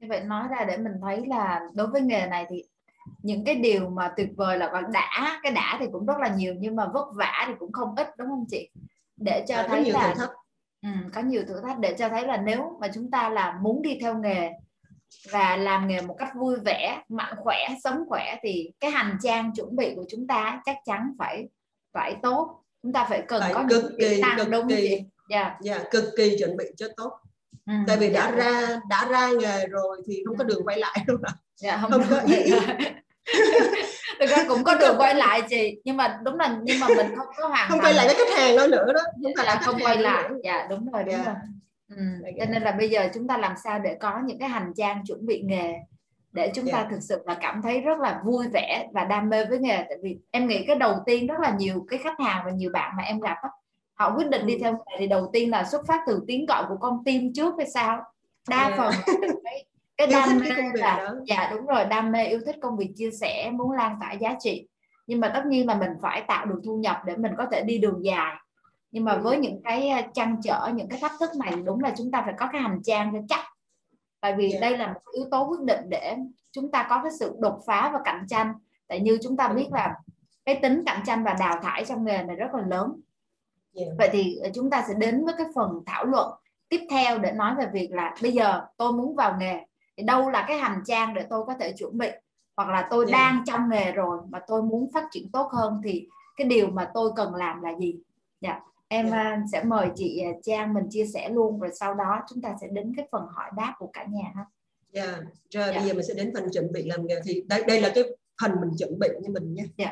Như vậy nói ra để mình thấy là đối với nghề này thì những cái điều mà tuyệt vời là còn đã, cái đã thì cũng rất là nhiều nhưng mà vất vả thì cũng không ít, đúng không chị? Để cho thấy nhiều là có nhiều thử thách để cho thấy là nếu mà chúng ta là muốn đi theo nghề và làm nghề một cách vui vẻ, mạnh khỏe, sống khỏe thì cái hành trang chuẩn bị của chúng ta chắc chắn phải tốt. Chúng ta phải cần phải có những kỹ năng, đúng không chị? Dạ, cực kỳ chuẩn bị cho tốt. Tại vì đã ra nghề rồi thì không có đường quay lại đâu ạ. Dạ, không có ý. Thực ra cũng có đường quay lại chị, nhưng mà mình không có hoàn thành. Không quay lại với khách hàng nó nữa đó. Chúng ta là không quay lại. Dạ đúng rồi, đúng rồi. Cho nên là bây giờ chúng ta làm sao để có những cái hành trang chuẩn bị nghề để chúng ta thực sự là cảm thấy rất là vui vẻ và đam mê với nghề. Tại vì em nghĩ cái đầu tiên rất là nhiều cái khách hàng và nhiều bạn mà em gặp đó, họ quyết định đi theo nghề thì đầu tiên là xuất phát từ tiếng gọi của con tim trước hay sao? Đa phần cái đam mê là đúng rồi, đam mê yêu thích công việc chia sẻ, muốn lan tỏa giá trị. Nhưng mà tất nhiên là mình phải tạo được thu nhập để mình có thể đi đường dài. Nhưng mà với những cái trăn trở, những cái thách thức này đúng là chúng ta phải có cái hành trang cho chắc. Tại vì đây là một yếu tố quyết định để chúng ta có cái sự đột phá và cạnh tranh. Tại như chúng ta biết là cái tính cạnh tranh và đào thải trong nghề này rất là lớn. Vậy thì chúng ta sẽ đến với cái phần thảo luận tiếp theo để nói về việc là bây giờ tôi muốn vào nghề thì đâu là cái hành trang để tôi có thể chuẩn bị, hoặc là tôi đang trong nghề rồi mà tôi muốn phát triển tốt hơn thì cái điều mà tôi cần làm là gì? Em sẽ mời chị Trang mình chia sẻ luôn, rồi sau đó chúng ta sẽ đến cái phần hỏi đáp của cả nhà ha. Bây giờ mình sẽ đến phần chuẩn bị làm nghề thì đây là cái phần mình chuẩn bị như mình nhé.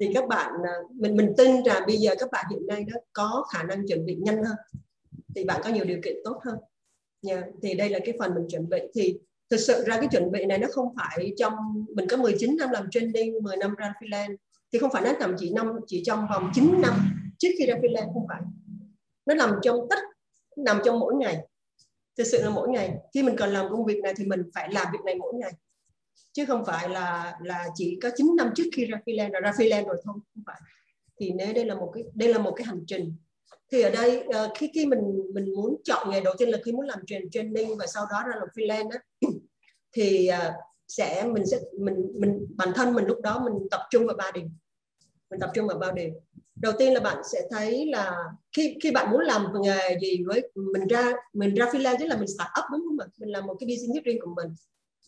Thì các bạn, mình tin rằng bây giờ các bạn hiện nay nó có khả năng chuẩn bị nhanh hơn, thì bạn có nhiều điều kiện tốt hơn. Thì đây là cái phần mình chuẩn bị. Thì thực sự ra cái chuẩn bị này nó không phải trong, mình có 19 năm làm training, 10 năm ra freelance, thì không phải nó nằm chỉ trong vòng 9 năm trước khi ra freelance, không phải. Nó nằm trong mỗi ngày. Thực sự là mỗi ngày khi mình còn làm công việc này thì mình phải làm việc này mỗi ngày, chứ không phải là chỉ có 9 năm trước khi ra freelance rồi thôi, không phải. Thì đây là một cái hành trình. Thì ở đây khi mình muốn chọn nghề, đầu tiên là khi muốn làm training và sau đó ra làm freelance đó, thì bản thân mình lúc đó mình tập trung vào ba điều. Đầu tiên là bạn sẽ thấy là khi bạn muốn làm nghề gì, với mình ra freelance chứ là mình start up, đúng không ạ? Mình làm một cái business riêng của mình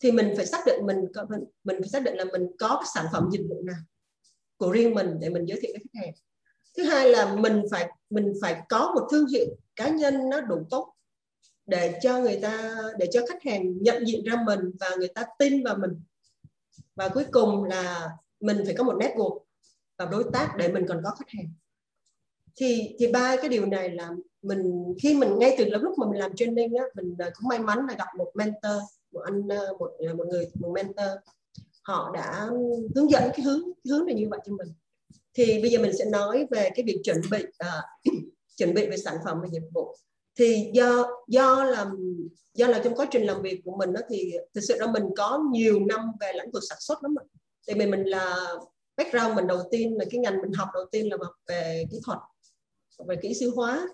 thì mình phải xác định là mình có cái sản phẩm dịch vụ nào của riêng mình để mình giới thiệu với khách hàng. Thứ hai là mình phải có một thương hiệu cá nhân nó đủ tốt để cho khách hàng nhận diện ra mình và người ta tin vào mình. Và cuối cùng là mình phải có một network và đối tác để mình còn có khách hàng. Thì ba cái điều này là khi mình ngay từ lúc mà mình làm training á, mình cũng may mắn là gặp một mentor, một mentor, họ đã hướng dẫn cái hướng này như vậy cho mình. Thì bây giờ mình sẽ nói về cái việc chuẩn bị về sản phẩm và dịch vụ. Thì do là trong quá trình làm việc của mình đó, thì thực sự là mình có nhiều năm về lĩnh vực sản xuất lắm. Tại vì mình là background mình đầu tiên là cái ngành mình học đầu tiên là về kỹ thuật, về kỹ sư hóa.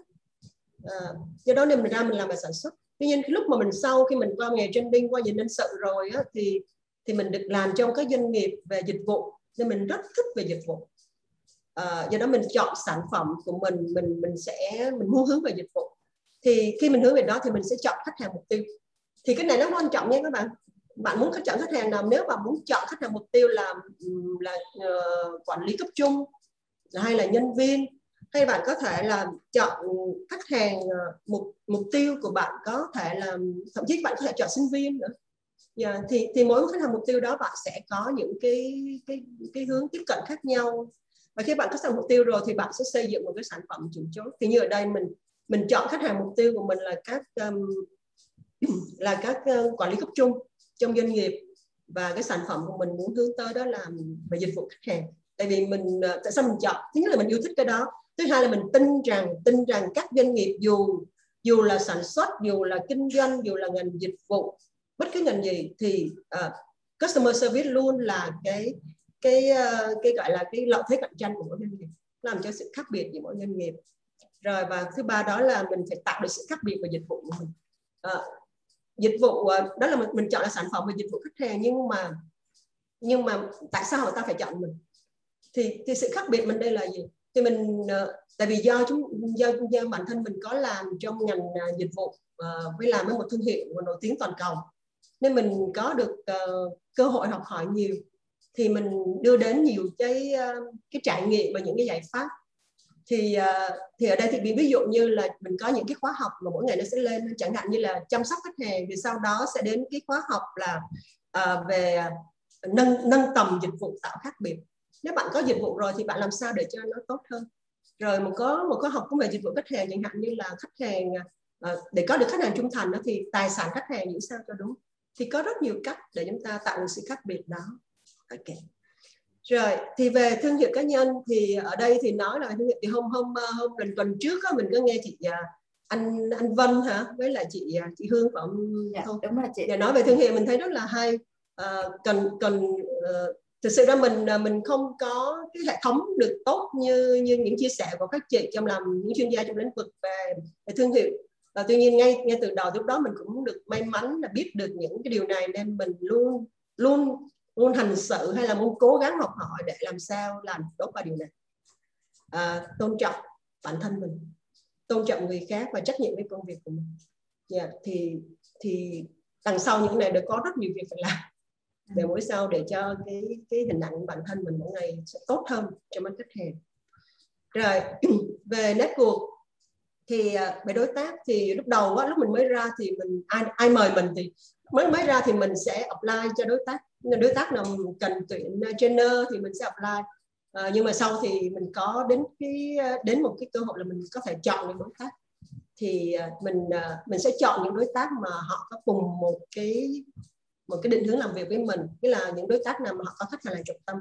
Do đó nên mình ra mình làm về sản xuất. Tuy nhiên lúc mà sau khi mình qua nghề training, qua ngành nhân sự rồi á, thì mình được làm trong các doanh nghiệp về dịch vụ nên mình rất thích về dịch vụ. Do đó mình chọn sản phẩm của mình muốn hướng về dịch vụ. Thì khi mình hướng về đó thì mình sẽ chọn khách hàng mục tiêu. Thì cái này nó quan trọng nha các bạn. Bạn muốn chọn khách hàng nào? Nếu bạn muốn chọn khách hàng mục tiêu là quản lý cấp trung hay là nhân viên, hay bạn có thể là chọn khách hàng mục tiêu của bạn có thể là, thậm chí bạn có thể chọn sinh viên nữa. Thì mỗi khách hàng mục tiêu đó bạn sẽ có những cái hướng tiếp cận khác nhau. Và khi bạn có sản mục tiêu rồi thì bạn sẽ xây dựng một cái sản phẩm chủ chốt. Thì như ở đây mình chọn khách hàng mục tiêu của mình là các quản lý cấp trung trong doanh nghiệp, và cái sản phẩm của mình muốn hướng tới đó là về dịch vụ khách hàng. Tại vì tại sao mình chọn? Thứ nhất là mình yêu thích cái đó. Thứ hai là mình tin rằng các doanh nghiệp dù là sản xuất, dù là kinh doanh, dù là ngành dịch vụ, bất cứ ngành gì thì customer service luôn là cái gọi là cái lợi thế cạnh tranh của mỗi doanh nghiệp, làm cho sự khác biệt giữa mỗi doanh nghiệp. Rồi và thứ ba đó là mình phải tạo được sự khác biệt về dịch vụ của mình. dịch vụ đó là mình chọn là sản phẩm và dịch vụ khách hàng, nhưng mà tại sao người ta phải chọn mình? Thì sự khác biệt mình đây là gì? Thì mình tại vì do bản thân mình có làm trong ngành dịch vụ với làm với một thương hiệu nổi tiếng toàn cầu, nên mình có được cơ hội học hỏi nhiều, thì mình đưa đến nhiều cái trải nghiệm và những cái giải pháp. Thì ở đây thì ví dụ như là mình có những cái khóa học mà mỗi ngày nó sẽ lên, chẳng hạn như là chăm sóc khách hàng, thì sau đó sẽ đến cái khóa học là về nâng tầm dịch vụ tạo khác biệt. Nếu bạn có dịch vụ rồi thì bạn làm sao để cho nó tốt hơn. Rồi mình có học cũng về dịch vụ khách hàng, chẳng hạn như là khách hàng để có được khách hàng trung thành đó, thì tài sản khách hàng như sao cho đúng. Thì có rất nhiều cách để chúng ta tạo được sự khác biệt đó. Ok. Rồi, thì về thương hiệu cá nhân thì ở đây thì nói là thương hiệu, thì hôm lần tuần trước đó, mình có nghe chị anh Vân hả với lại chị Hương phải không? Dạ, đúng rồi chị. Để nói về thương hiệu mình thấy rất là hay. Thực sự ra mình không có cái hệ thống được tốt như những chia sẻ của các chị trong làm những chuyên gia trong lĩnh vực về thương hiệu. Và tuy nhiên ngay từ đầu lúc đó mình cũng được may mắn là biết được những cái điều này, nên mình luôn hành sự hay là muốn cố gắng học hỏi để làm sao làm tốt vào điều này. Tôn trọng bản thân mình, tôn trọng người khác và trách nhiệm với công việc của mình. Yeah, thì đằng sau những này đều có rất nhiều việc phải làm để mỗi sau để cho cái hình ảnh bản thân mình mỗi ngày sẽ tốt hơn cho mắt khách hàng. Rồi về network thì về đối tác thì lúc đầu á, lúc mình mới ra thì mình ai mời mình thì mới ra thì mình sẽ apply cho đối tác. Đối tác nào cần tuyển trainer thì mình sẽ apply. Nhưng mà sau thì mình có đến một cái cơ hội là mình có thể chọn những đối tác, thì mình sẽ chọn những đối tác mà họ có cùng một cái định hướng làm việc với mình, nghĩa là những đối tác nào mà họ có khách hàng là trọng tâm,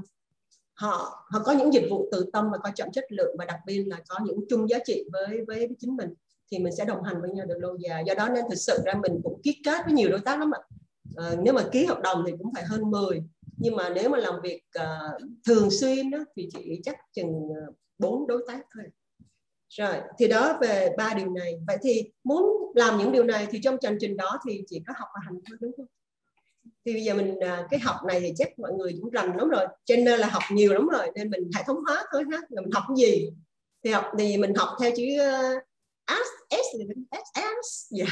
họ có những dịch vụ từ tâm và coi trọng chất lượng, và đặc biệt là có những chung giá trị với chính mình, thì mình sẽ đồng hành với nhau được lâu dài. Do đó nên thực sự ra mình cũng ký kết với nhiều đối tác lắm ạ. Nếu mà ký hợp đồng thì cũng phải hơn 10, nhưng mà nếu mà làm việc thường xuyên đó, thì chỉ chắc chừng 4 đối tác thôi. Rồi, thì đó về ba điều này. Vậy thì muốn làm những điều này thì trong hành trình đó thì chỉ có học và hành thôi, đúng không? Thì bây giờ mình cái học này thì chắc mọi người cũng rành lắm rồi, trainer là học nhiều lắm rồi, nên mình hệ thống hóa thôi ha. Là mình học cái gì thì học, thì mình học theo chữ S dạ.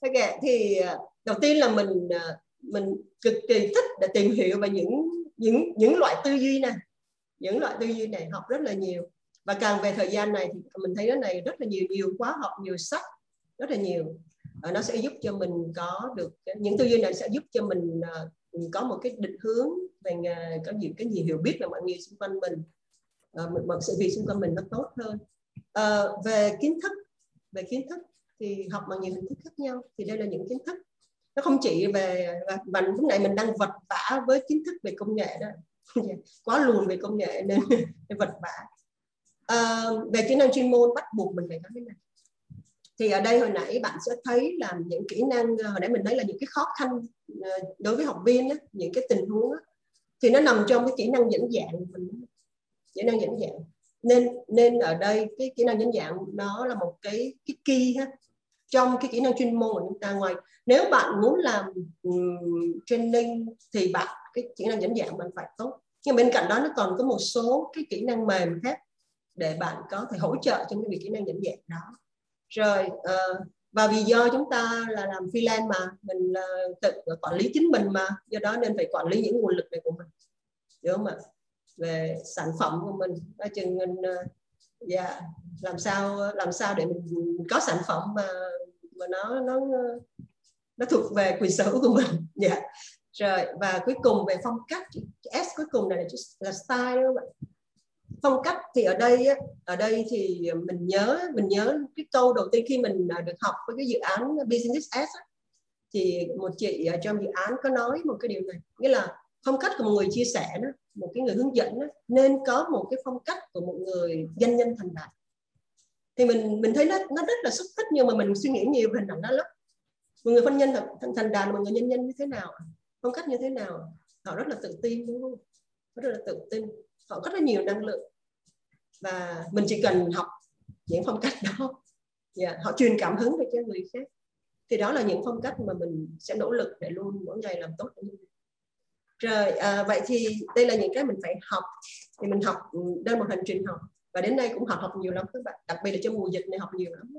Ok, thì đầu tiên là mình cực kỳ thích để tìm hiểu về những loại tư duy này, học rất là nhiều, và càng về thời gian này thì mình thấy cái này rất là nhiều khóa học, nhiều sách rất là nhiều. Nó sẽ giúp cho mình có được những tư duy này, sẽ giúp cho mình có một cái định hướng về nghề, có những cái gì hiểu biết về mọi người xung quanh mình, mọi sự việc xung quanh mình nó tốt hơn. Về kiến thức thì học bằng nhiều hình thức khác nhau, thì đây là những kiến thức nó không chỉ về, và lúc này mình đang vật vã với kiến thức về công nghệ đó. Quá luồn về công nghệ nên vật vã. Về kỹ năng chuyên môn bắt buộc mình phải có cái này. Thì ở đây hồi nãy bạn sẽ thấy là những kỹ năng, hồi nãy mình thấy là những cái khó khăn đối với học viên đó, những cái tình huống đó, thì nó nằm trong cái kỹ năng dẫn dạng của mình. Kỹ năng dẫn dạng nên ở đây cái kỹ năng dẫn dạng nó là một cái key ha, trong cái kỹ năng chuyên môn của chúng ta. Ngoài nếu bạn muốn làm training thì cái kỹ năng dẫn dạng bạn phải tốt, nhưng bên cạnh đó nó còn có một số cái kỹ năng mềm khác để bạn có thể hỗ trợ trong cái việc kỹ năng dẫn dạng đó. Rồi và vì do chúng ta là làm freelance mà mình tự quản lý chính mình mà, do đó nên phải quản lý những nguồn lực này của mình, đúng không ạ? Về sản phẩm của mình, chừng mình làm sao để mình có sản phẩm mà nó thuộc về quyền sở hữu của mình. Dạ. Rồi và cuối cùng về phong cách, S cuối cùng này là style, đúng không ạ? Phong cách thì ở đây thì mình nhớ cái câu đầu tiên khi mình được học với cái dự án Business S, thì một chị trong dự án có nói một cái điều này, nghĩa là phong cách của một người chia sẻ đó, một cái người hướng dẫn đó, nên có một cái phong cách của một người doanh nhân thành đạt. Thì mình thấy nó rất là xúc tích, nhưng mà mình suy nghĩ nhiều về hình ảnh đó lắm. Một người doanh nhân thành đạt, một người doanh nhân như thế nào, phong cách như thế nào? Họ rất là tự tin, đúng không? Rất là tự tin, họ có rất nhiều năng lượng, và mình chỉ cần học những phong cách đó. Họ truyền cảm hứng cho người khác. Thì đó là những phong cách mà mình sẽ nỗ lực để luôn mỗi ngày làm tốt. Rồi, vậy thì đây là những cái mình phải học. Thì mình học đơn một hành trình học. Và đến nay cũng học nhiều lắm các bạn. Đặc biệt là trong mùa dịch này học nhiều lắm.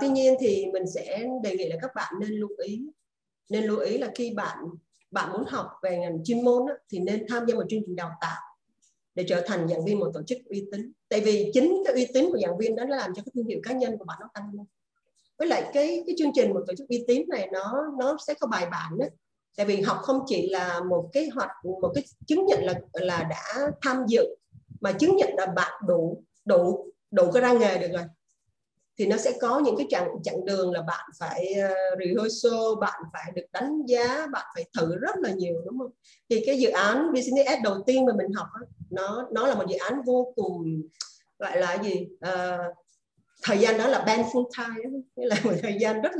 Tuy nhiên thì mình sẽ đề nghị là các bạn nên lưu ý. Nên lưu ý là khi bạn muốn học về ngành chuyên môn đó, thì nên tham gia một chương trình đào tạo để trở thành giảng viên một tổ chức uy tín. Tại vì chính cái uy tín của giảng viên đó nó làm cho cái thương hiệu cá nhân của bạn nó tăng lên. Với lại cái chương trình một tổ chức uy tín này nó sẽ có bài bản đó. Tại vì học không chỉ là một cái chứng nhận là đã tham dự, mà chứng nhận là bạn đủ cái ra nghề được rồi. Thì nó sẽ có những cái chặng đường là bạn phải rehearsal, bạn phải được đánh giá, bạn phải thử rất là nhiều, đúng không? Thì cái dự án Business Ad đầu tiên mà mình học đó, nó là một dự án vô cùng gọi là gì, thời gian đó là band full time, nghĩa là một thời gian rất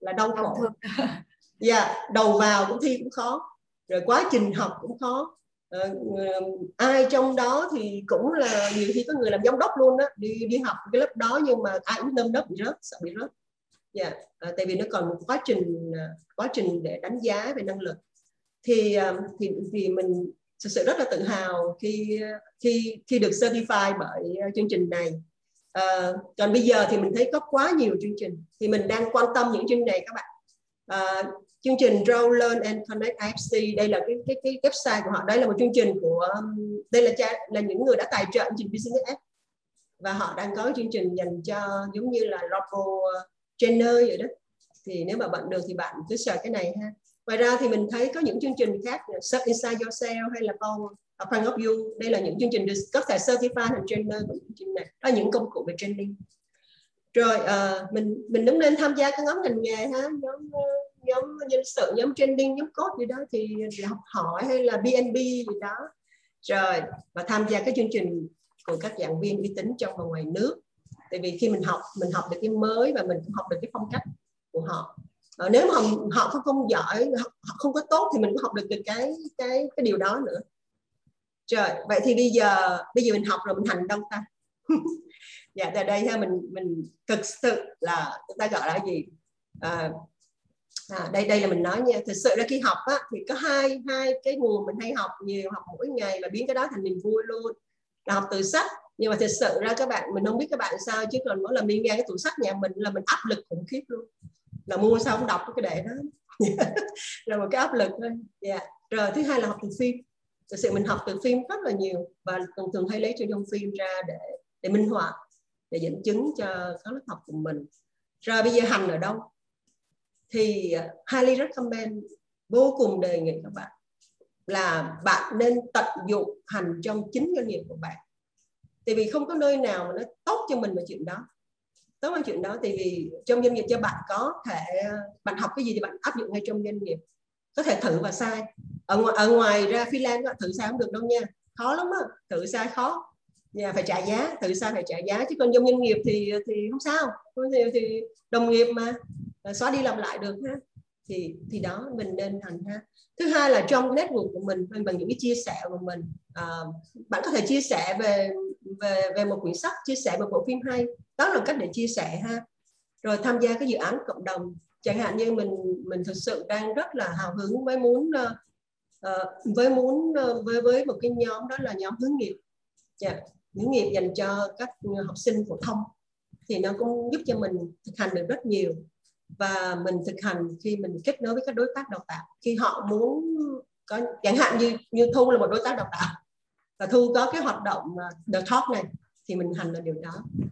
là đau khổ. Yeah, đầu vào cũng thi cũng khó, rồi quá trình học cũng khó. Ai trong đó thì cũng là nhiều khi có người làm giám đốc luôn đó, đi học cái lớp đó nhưng mà ai cũng nơm nớp bị rớt, sợ bị rớt. Yeah. Tại vì nó còn một quá trình để đánh giá về năng lực. Thì mình thực sự rất là tự hào khi được certified bởi chương trình này. Còn bây giờ thì mình thấy có quá nhiều chương trình, thì mình đang quan tâm những chương trình này các bạn. Chương trình Grow, Learn and Connect IFC, đây là cái website của họ, đây là một chương trình của đây là những người đã tài trợ chương trình Business App, và họ đang có chương trình dành cho giống như là local trainer vậy đó. Thì nếu mà bạn được thì bạn cứ search cái này ha. Ngoài ra thì mình thấy có những chương trình khác như Sub Inside Yourself hay là Plan of You, đây là những chương trình có thể certified thành trainer của chương trình này, đó là những công cụ về training. Rồi mình đứng lên tham gia các nhóm ngành nghề ha, nhóm nhân sự, nhóm training, nhóm code gì đó, thì học hỏi hay là BNB gì đó. Rồi và tham gia các chương trình của các giảng viên uy tín trong và ngoài nước. Tại vì khi mình học được cái mới và mình cũng học được cái phong cách của họ. Nếu mà họ không giỏi, họ không có tốt thì mình cũng học được cái điều đó nữa. Rồi vậy thì bây giờ mình học rồi mình hành động ta. Dạ, tại đây ha, mình thực sự là chúng ta gọi là gì, đây là mình nói nha, thực sự là khi học á, thì có hai cái nguồn mình hay học nhiều, học mỗi ngày và biến cái đó thành niềm vui luôn, là học từ sách. Nhưng mà thực sự ra các bạn, mình không biết các bạn sao, chứ còn mỗi lần đi ngang cái tủ sách nhà mình là mình áp lực khủng khiếp luôn, là mua sao không đọc cái để đó là một cái áp lực thôi. Yeah. Rồi thứ hai là học từ phim. Thực sự mình học từ phim rất là nhiều, và thường hay lấy cho trong phim ra để minh họa, để dẫn chứng cho các lớp học của mình. Rồi bây giờ hành ở đâu? Thì highly recommend, vô cùng đề nghị các bạn là bạn nên tận dụng hành trong chính doanh nghiệp của bạn. Tại vì không có nơi nào mà nó tốt cho mình về chuyện đó. Tốt hơn chuyện đó, tại vì trong doanh nghiệp cho bạn có thể, bạn học cái gì thì bạn áp dụng ngay trong doanh nghiệp. Có thể thử và sai. Ở ngoài ra freelance các bạn thử sai không được đâu nha. Khó lắm á, thử sai khó. Yeah, phải trả giá, tự sao phải trả giá, chứ còn trong doanh nghiệp thì không sao, thì đồng nghiệp mà xóa đi làm lại được ha. Thì đó mình nên thành ha. Thứ hai là trong network của mình, bằng những cái chia sẻ của mình, bạn có thể chia sẻ về một quyển sách, chia sẻ một bộ phim hay, đó là cách để chia sẻ ha. Rồi tham gia các dự án cộng đồng, chẳng hạn như mình thực sự đang rất là hào hứng với một cái nhóm, đó là nhóm hướng nghiệp. Yeah. Hướng nghiệp dành cho các học sinh phổ thông, thì nó cũng giúp cho mình thực hành được rất nhiều. Và mình thực hành khi mình kết nối với các đối tác đào tạo, khi họ muốn có, chẳng hạn như Thu là một đối tác đào tạo, và Thu có cái hoạt động The Talk này, thì mình hành là điều đó.